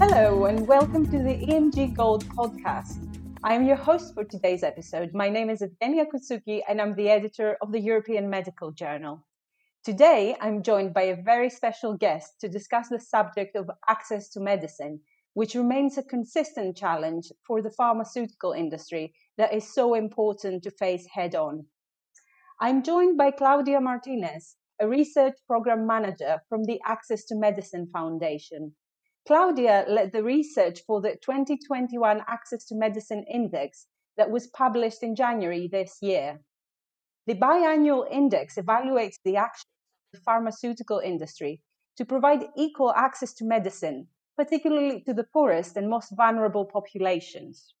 Hello and welcome to the EMG Gold podcast. I am your host for today's episode. My name is Evgenia Kutsuki and I'm the editor of the European Medical Journal. Today, I'm joined by a very special guest to discuss the subject of access to medicine, which remains a consistent challenge for the pharmaceutical industry that is so important to face head on. I'm joined by Claudia Martinez, a research program manager from the Access to Medicine Foundation. Claudia led the research for the 2021 Access to Medicine Index that was published in January this year. The biannual index evaluates the actions of the pharmaceutical industry to provide equal access to medicine, particularly to the poorest and most vulnerable populations.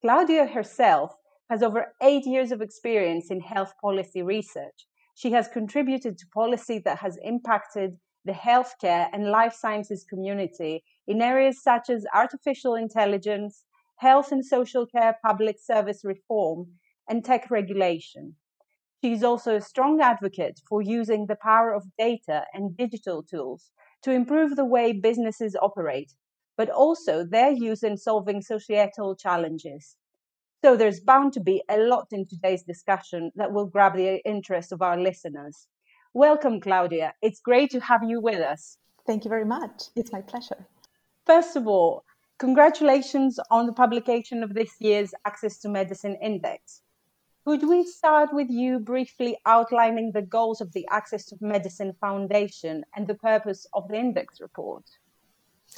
Claudia herself has over 8 years of experience in health policy research. She has contributed to policy that has impacted the healthcare and life sciences community in areas such as artificial intelligence, health and social care, public service reform, and tech regulation. She is also a strong advocate for using the power of data and digital tools to improve the way businesses operate, but also their use in solving societal challenges. So there's bound to be a lot in today's discussion that will grab the interest of our listeners. Welcome, Claudia. It's great to have you with us. Thank you very much. It's my pleasure. First of all, congratulations on the publication of this year's Access to Medicine Index. Could we start with you briefly outlining the goals of the Access to Medicine Foundation and the purpose of the index report?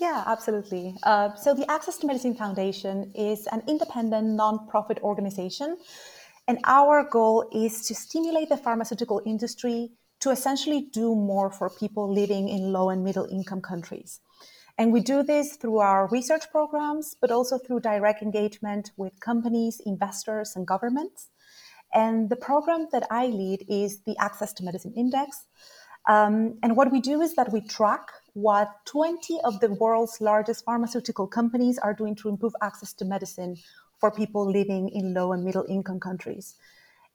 Yeah, absolutely. So the Access to Medicine Foundation is an independent nonprofit organization, and our goal is to stimulate the pharmaceutical industry to essentially do more for people living in low and middle income countries. And we do this through our research programs, but also through direct engagement with companies, investors, and governments. And the program that I lead is the Access to Medicine Index. And what we do is that we track what 20 of the world's largest pharmaceutical companies are doing to improve access to medicine for people living in low and middle income countries.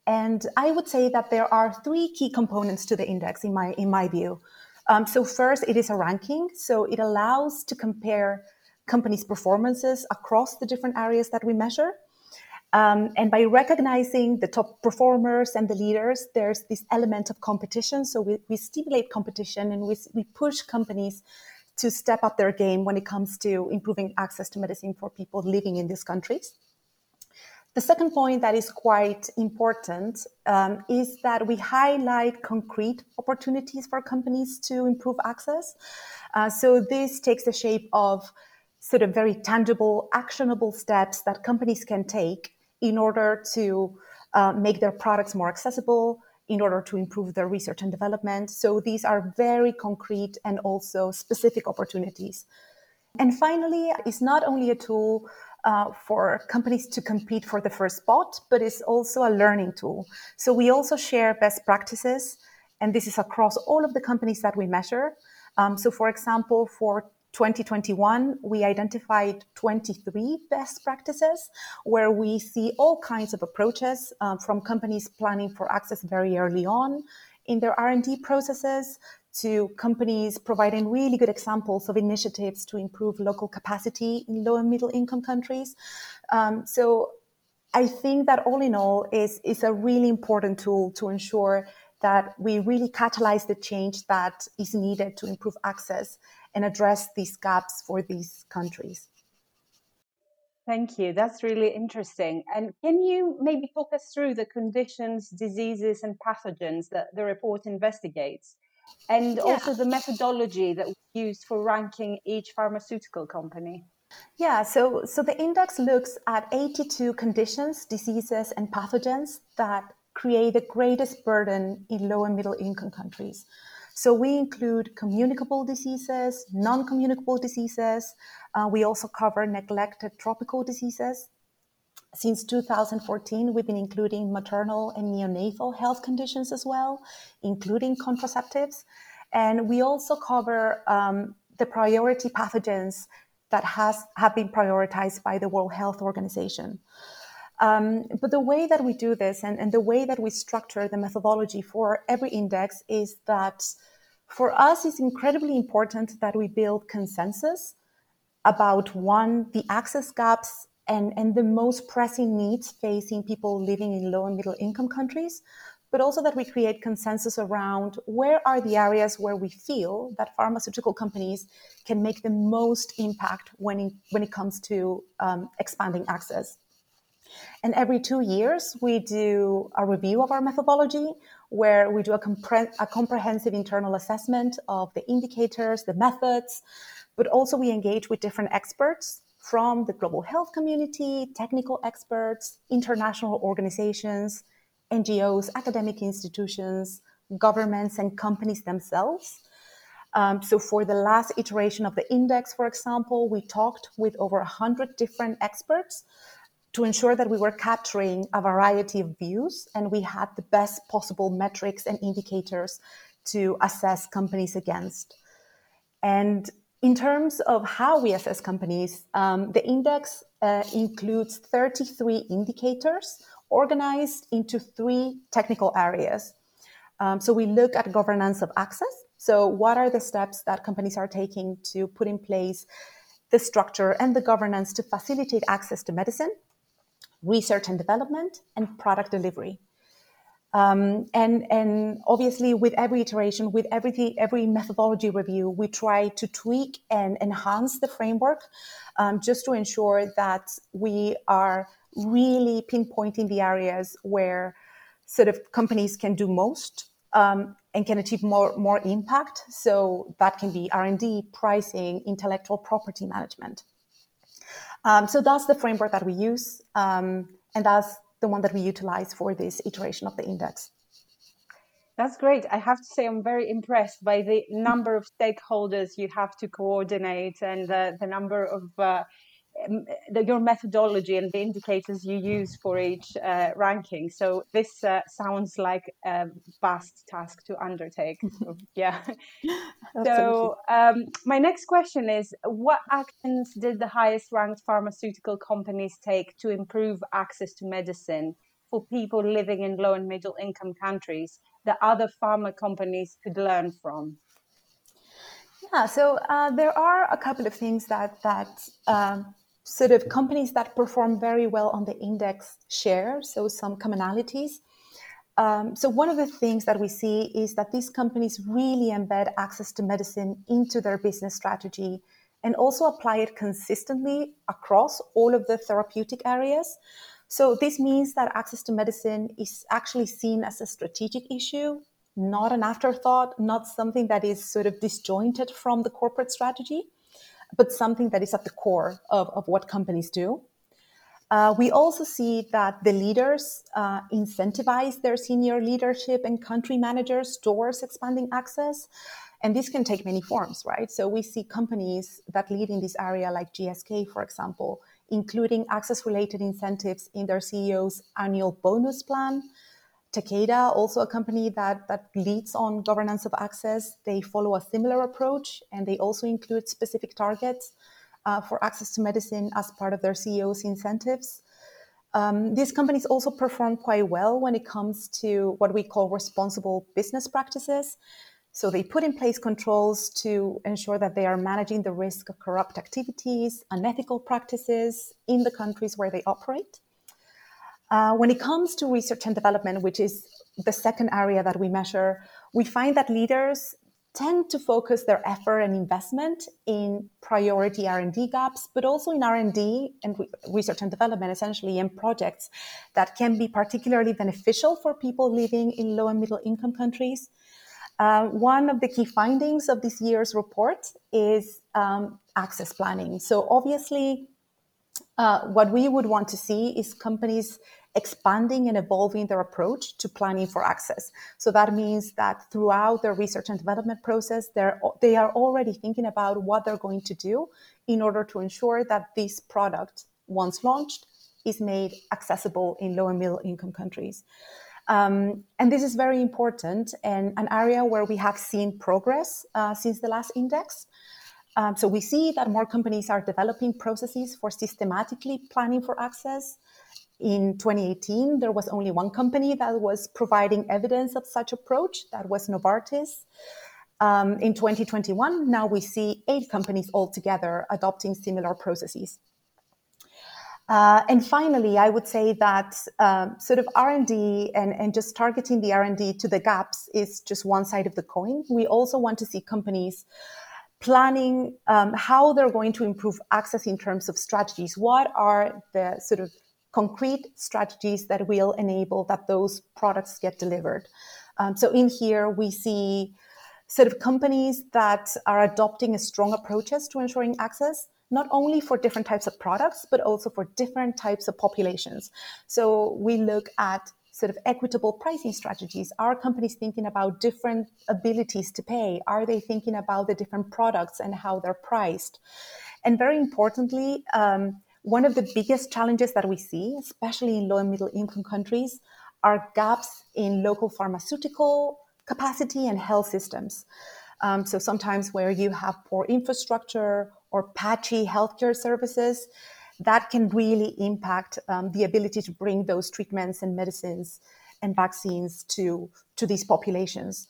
And I would say that there are three key components to the index in my view. So first, it is a ranking. So it allows to compare companies' performances across the different areas that we measure. And by recognizing the top performers and the leaders, there's this element of competition. So we stimulate competition and we push companies to step up their game when it comes to improving access to medicine for people living in these countries. The second point that is quite important is that we highlight concrete opportunities for companies to improve access. So this takes the shape of sort of very tangible, actionable steps that companies can take in order to make their products more accessible, in order to improve their research and development. So these are very concrete and also specific opportunities. And finally, it's not only a tool for companies to compete for the first spot, but it's also a learning tool. So we also share best practices, and this is across all of the companies that we measure. So for example, for 2021, we identified 23 best practices where we see all kinds of approaches from companies planning for access very early on in their R&D processes to companies providing really good examples of initiatives to improve local capacity in low and middle income countries. So I think that all in all is a really important tool to ensure that we really catalyze the change that is needed to improve access and address these gaps for these countries. Thank you. That's really interesting. And can you maybe talk us through the conditions, diseases, and pathogens that the report investigates, and also the methodology that was used for ranking each pharmaceutical company? Yeah, so the index looks at 82 conditions, diseases, and pathogens that create the greatest burden in low and middle income countries. So we include communicable diseases, non-communicable diseases. We also cover neglected tropical diseases. Since 2014, we've been including maternal and neonatal health conditions as well, including contraceptives. And we also cover the priority pathogens that have been prioritized by the World Health Organization. But the way that we do this and the way that we structure the methodology for every index is that for us, it's incredibly important that we build consensus about one, the access gaps and the most pressing needs facing people living in low and middle income countries, but also that we create consensus around where are the areas where we feel that pharmaceutical companies can make the most impact when it comes to expanding access. And every 2 years, we do a review of our methodology, where we do a comprehensive internal assessment of the indicators, the methods, but also we engage with different experts from the global health community, technical experts, international organizations, NGOs, academic institutions, governments, and companies themselves. So for the last iteration of the index, for example, we talked with over 100 different experts to ensure that we were capturing a variety of views and we had the best possible metrics and indicators to assess companies against. And in terms of how we assess companies, the index includes 33 indicators organized into 3 technical areas. So we look at governance of access. So what are the steps that companies are taking to put in place the structure and the governance to facilitate access to medicine, research and development, and product delivery. And obviously, with every iteration, with every methodology review, we try to tweak and enhance the framework just to ensure that we are really pinpointing the areas where sort of companies can do most and can achieve more impact. So that can be R&D, pricing, intellectual property management. So that's the framework that we use, and that's the one that we utilize for this iteration of the index. That's great. I have to say I'm very impressed by the number of stakeholders you have to coordinate and the number of your methodology and the indicators you use for each ranking. So this sounds like a vast task to undertake. Yeah. So my next question is, what actions did the highest ranked pharmaceutical companies take to improve access to medicine for people living in low and middle income countries that other pharma companies could learn from? Yeah, so there are a couple of things that sort of companies that perform very well on the index share, so some commonalities. So one of the things that we see is that these companies really embed access to medicine into their business strategy and also apply it consistently across all of the therapeutic areas. So this means that access to medicine is actually seen as a strategic issue, not an afterthought, not something that is sort of disjointed from the corporate strategy, but something that is at the core of what companies do. We also see that the leaders incentivize their senior leadership and country managers towards expanding access. And this can take many forms, right? So we see companies that lead in this area, like GSK, for example, including access-related incentives in their CEO's annual bonus plan. Takeda, also a company that leads on governance of access, they follow a similar approach, and they also include specific targets for access to medicine as part of their CEO's incentives. These companies also perform quite well when it comes to what we call responsible business practices. So they put in place controls to ensure that they are managing the risk of corrupt activities, unethical practices in the countries where they operate. When it comes to research and development, which is the second area that we measure, we find that leaders tend to focus their effort and investment in priority R&D gaps, but also in R&D and research and development, essentially, in projects that can be particularly beneficial for people living in low and middle income countries. One of the key findings of this year's report is access planning. So obviously, what we would want to see is companies expanding and evolving their approach to planning for access. So that means that throughout their research and development process, they are already thinking about what they're going to do in order to ensure that this product, once launched, is made accessible in low and middle income countries. And this is very important and an area where we have seen progress since the last index. So we see that more companies are developing processes for systematically planning for access. In 2018, there was only one company that was providing evidence of such approach. That was Novartis. In 2021, now we see 8 companies altogether adopting similar processes. And finally, I would say that sort of R&D and just targeting the R&D to the gaps is just one side of the coin. We also want to see companies planning how they're going to improve access in terms of strategies. What are the sort of concrete strategies that will enable that those products get delivered? So in here, we see sort of companies that are adopting strong approaches to ensuring access, not only for different types of products, but also for different types of populations. So we look at sort of equitable pricing strategies. Are companies thinking about different abilities to pay? Are they thinking about the different products and how they're priced? And very importantly, one of the biggest challenges that we see, especially in low and middle income countries, are gaps in local pharmaceutical capacity and health systems. So sometimes where you have poor infrastructure or patchy healthcare services, that can really impact the ability to bring those treatments and medicines and vaccines to these populations.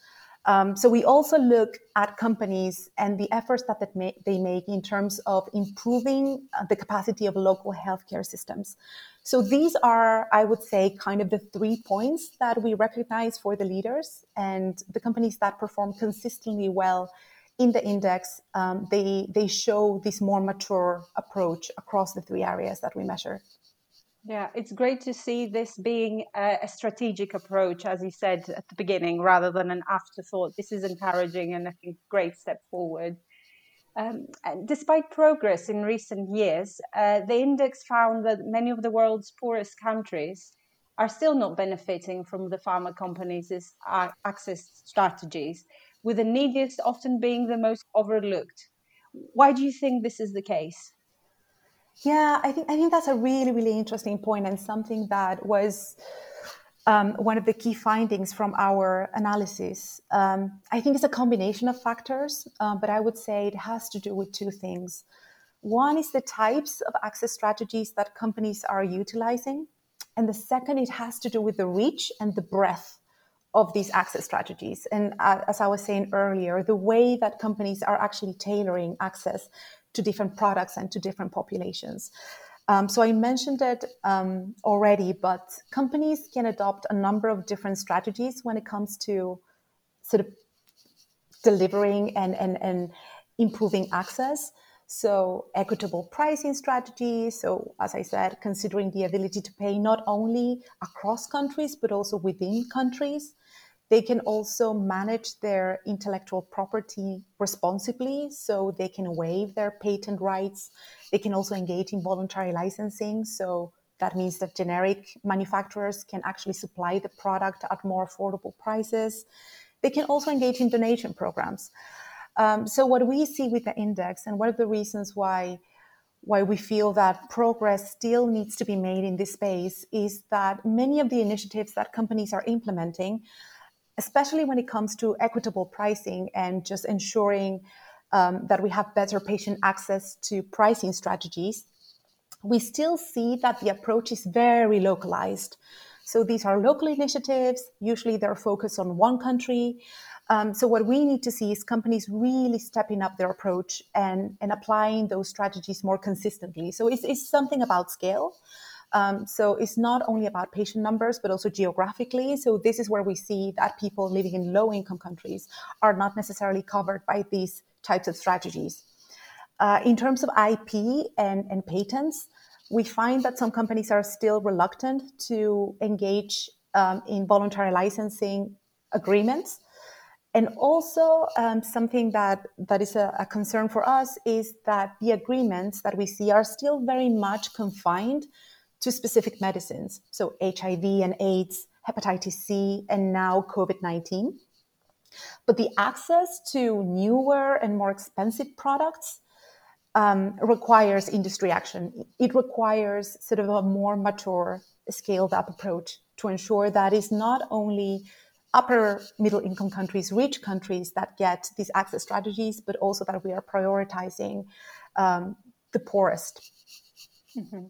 So we also look at companies and the efforts that they make in terms of improving the capacity of local healthcare systems. So these are, I would say, kind of the 3 points that we recognize for the leaders and the companies that perform consistently well in the index. They show this more mature approach across the 3 areas that we measure. Yeah, it's great to see this being a strategic approach, as you said at the beginning, rather than an afterthought. This is encouraging and I think a great step forward. Despite progress in recent years, the index found that many of the world's poorest countries are still not benefiting from the pharma companies' access strategies, with the neediest often being the most overlooked. Why do you think this is the case? Yeah, I think that's a really, really interesting point and something that was one of the key findings from our analysis. I think it's a combination of factors, but I would say it has to do with 2 things. One is the types of access strategies that companies are utilizing. And the second, it has to do with the reach and the breadth of these access strategies. And as I was saying earlier, the way that companies are actually tailoring access to different products and to different populations. So I mentioned it already, but companies can adopt a number of different strategies when it comes to sort of delivering and improving access. So equitable pricing strategies. So as I said, considering the ability to pay not only across countries, but also within countries. They can also manage their intellectual property responsibly, so they can waive their patent rights. They can also engage in voluntary licensing, so that means that generic manufacturers can actually supply the product at more affordable prices. They can also engage in donation programs. So what we see with the index, and one of the reasons why we feel that progress still needs to be made in this space, is that many of the initiatives that companies are implementing, especially when it comes to equitable pricing and just ensuring that we have better patient access to pricing strategies, we still see that the approach is very localized. So these are local initiatives. Usually they're focused on one country. So what we need to see is companies really stepping up their approach and applying those strategies more consistently. So it's something about scale. So it's not only about patient numbers, but also geographically. So this is where we see that people living in low-income countries are not necessarily covered by these types of strategies. In terms of IP and patents, we find that some companies are still reluctant to engage in voluntary licensing agreements. And also something that is a concern for us is that the agreements that we see are still very much confined to specific medicines, so HIV and AIDS, hepatitis C, and now COVID-19. But the access to newer and more expensive products requires industry action. It requires sort of a more mature, scaled-up approach to ensure that it's not only upper middle-income countries, rich countries that get these access strategies, but also that we are prioritizing the poorest. Mm-hmm.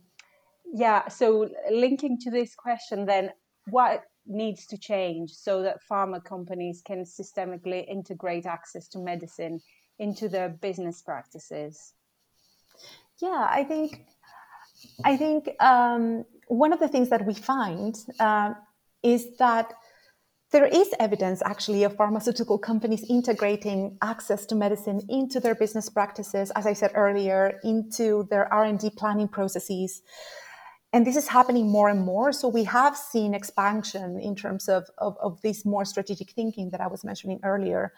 Yeah, so linking to this question then, what needs to change so that pharma companies can systemically integrate access to medicine into their business practices? Yeah, I think one of the things that we find is that there is evidence actually of pharmaceutical companies integrating access to medicine into their business practices, as I said earlier, into their R&D planning processes. And this is happening more and more. So we have seen expansion in terms of this more strategic thinking that I was mentioning earlier.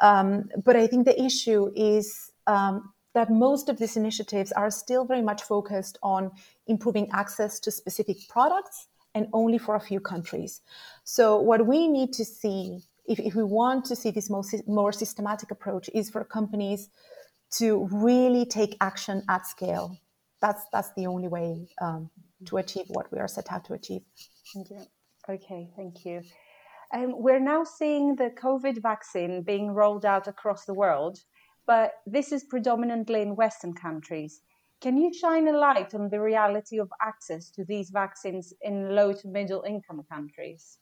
But I think the issue is that most of these initiatives are still very much focused on improving access to specific products and only for a few countries. So what we need to see, if we want to see this more systematic approach, is for companies to really take action at scale. That's the only way to achieve what we are set out to achieve. Yeah. Okay, thank you. We're now seeing the COVID vaccine being rolled out across the world, but this is predominantly in Western countries. Can you shine a light on the reality of access to these vaccines in low to middle income countries?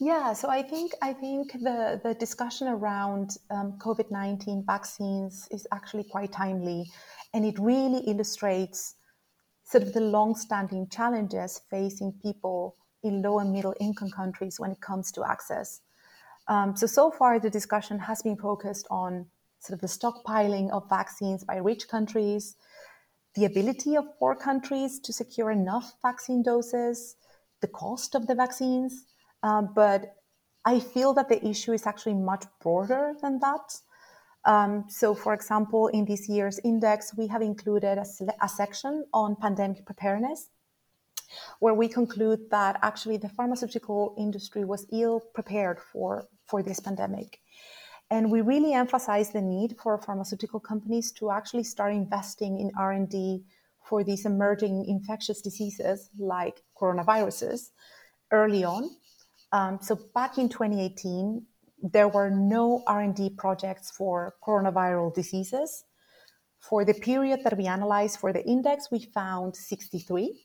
Yeah, so I think the discussion around COVID-19 vaccines is actually quite timely, and it really illustrates sort of the long-standing challenges facing people in low and middle income countries when it comes to access. So far the discussion has been focused on sort of the stockpiling of vaccines by rich countries, the ability of poor countries to secure enough vaccine doses, the cost of the vaccines. But I feel that the issue is actually much broader than that. So for example, in this year's index, we have included a section on pandemic preparedness, where we conclude that actually the pharmaceutical industry was ill-prepared for this pandemic. And we really emphasize the need for pharmaceutical companies to actually start investing in R&D for these emerging infectious diseases like coronaviruses early on. So back in 2018, there were no R&D projects for coronaviral diseases. For the period that we analyzed for the index, we found 63.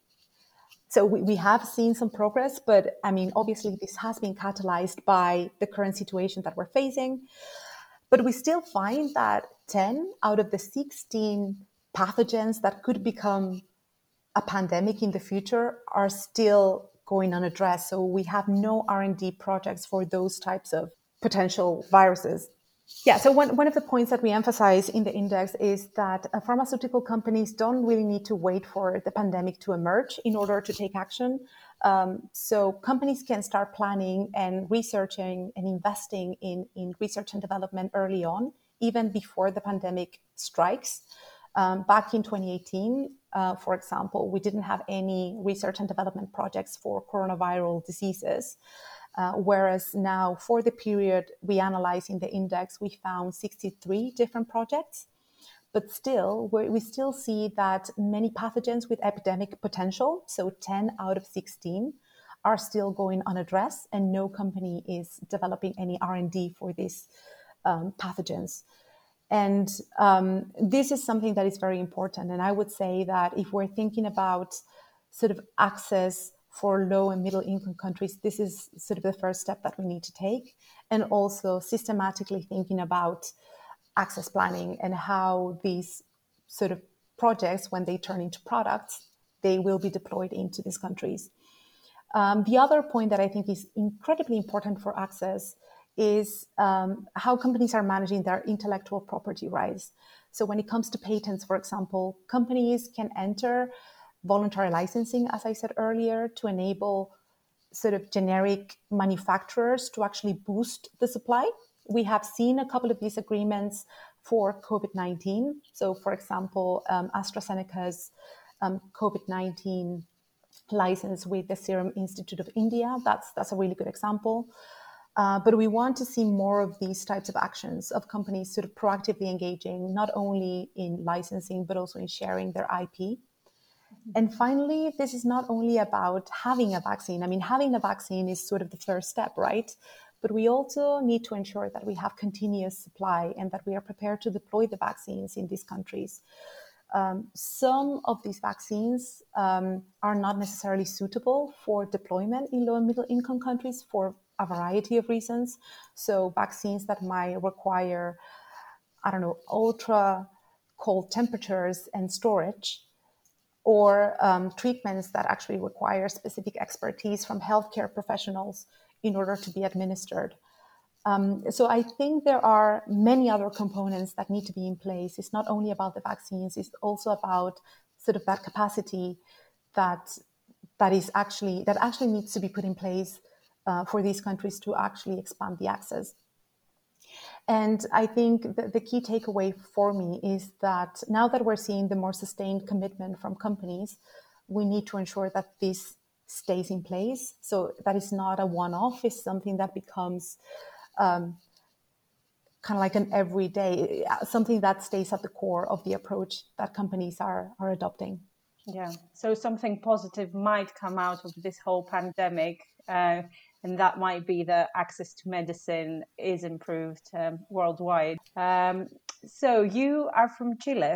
So we have seen some progress, but I mean, obviously this has been catalyzed by the current situation that we're facing. But we still find that 10 out of the 16 pathogens that could become a pandemic in the future are still going unaddressed. So we have no R&D projects for those types of potential viruses. Yeah, so one of the points that we emphasize in the index is that pharmaceutical companies don't really need to wait for the pandemic to emerge in order to take action. So companies can start planning and researching and investing in research and development early on, even before the pandemic strikes. Back in 2018, for example, we didn't have any research and development projects for coronaviral diseases. Whereas now for the period we analyze in the index, we found 63 different projects. But still, we still see that many pathogens with epidemic potential, so 10 out of 16, are still going unaddressed, and no company is developing any R&D for these pathogens. And this is something that is very important. And I would say that if we're thinking about sort of access for low and middle income countries, this is sort of the first step that we need to take. And also systematically thinking about access planning and how these sort of projects, when they turn into products, they will be deployed into these countries. The other point that I think is incredibly important for access is how companies are managing their intellectual property rights. So when it comes to patents, for example, companies can enter voluntary licensing, as I said earlier, to enable sort of generic manufacturers to actually boost the supply. We have seen a couple of these agreements for COVID-19. So, for example, AstraZeneca's COVID-19 license with the Serum Institute of India, that's a really good example. But we want to see more of these types of actions of companies sort of proactively engaging, not only in licensing, but also in sharing their IP. And finally, this is not only about having a vaccine. I mean, having a vaccine is sort of the first step, right? But we also need to ensure that we have continuous supply and that we are prepared to deploy the vaccines in these countries. Some of these vaccines are not necessarily suitable for deployment in low and middle income countries for a variety of reasons. So vaccines that might require, I don't know, ultra cold temperatures and storage, or treatments that actually require specific expertise from healthcare professionals in order to be administered. So I think there are many other components that need to be in place. It's not only about the vaccines, it's also about sort of that capacity that actually needs to be put in place for these countries to actually expand the access. And I think the key takeaway for me is that now that we're seeing the more sustained commitment from companies, we need to ensure that this stays in place. So that is not a one-off, it's something that becomes kind of like an everyday, something that stays at the core of the approach that companies are adopting. Yeah, so something positive might come out of this whole pandemic, and that might be that access to medicine is improved worldwide. So you are from Chile,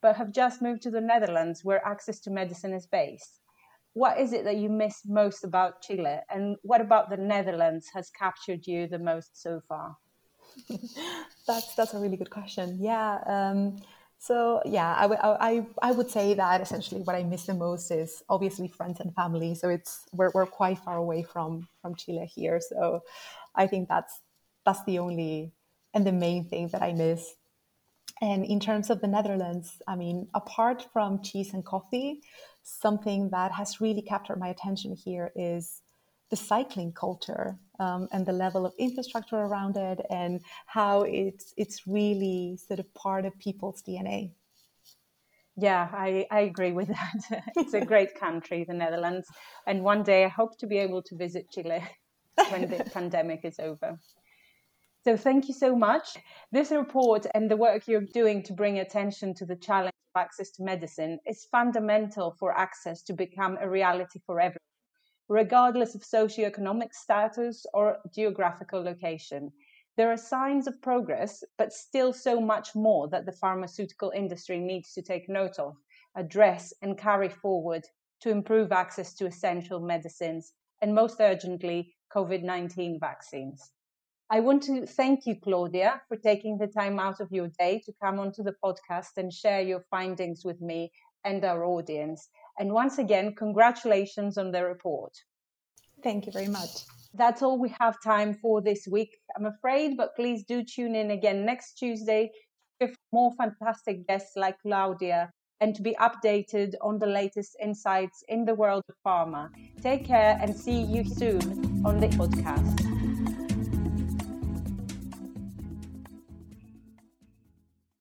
but have just moved to the Netherlands, where access to medicine is based. What is it that you miss most about Chile? And what about the Netherlands has captured you the most so far? That's a really good question. Yeah. I would say that essentially what I miss the most is obviously friends and family. So we're quite far away from Chile here. So I think that's the only and the main thing that I miss. And in terms of the Netherlands, I mean, apart from cheese and coffee, something that has really captured my attention here is the cycling culture and the level of infrastructure around it, and how it's really sort of part of people's DNA. Yeah, I agree with that. It's a great country, the Netherlands. And one day I hope to be able to visit Chile when the pandemic is over. So thank you so much. This report and the work you're doing to bring attention to the challenge of access to medicine is fundamental for access to become a reality for everyone, regardless of socioeconomic status or geographical location. There are signs of progress, but still so much more that the pharmaceutical industry needs to take note of, address, and carry forward to improve access to essential medicines, and most urgently, COVID-19 vaccines. I want to thank you, Claudia, for taking the time out of your day to come onto the podcast and share your findings with me and our audience. And once again, congratulations on the report. Thank you very much. That's all we have time for this week, I'm afraid, but please do tune in again next Tuesday for more fantastic guests like Claudia and to be updated on the latest insights in the world of pharma. Take care and see you soon on the podcast.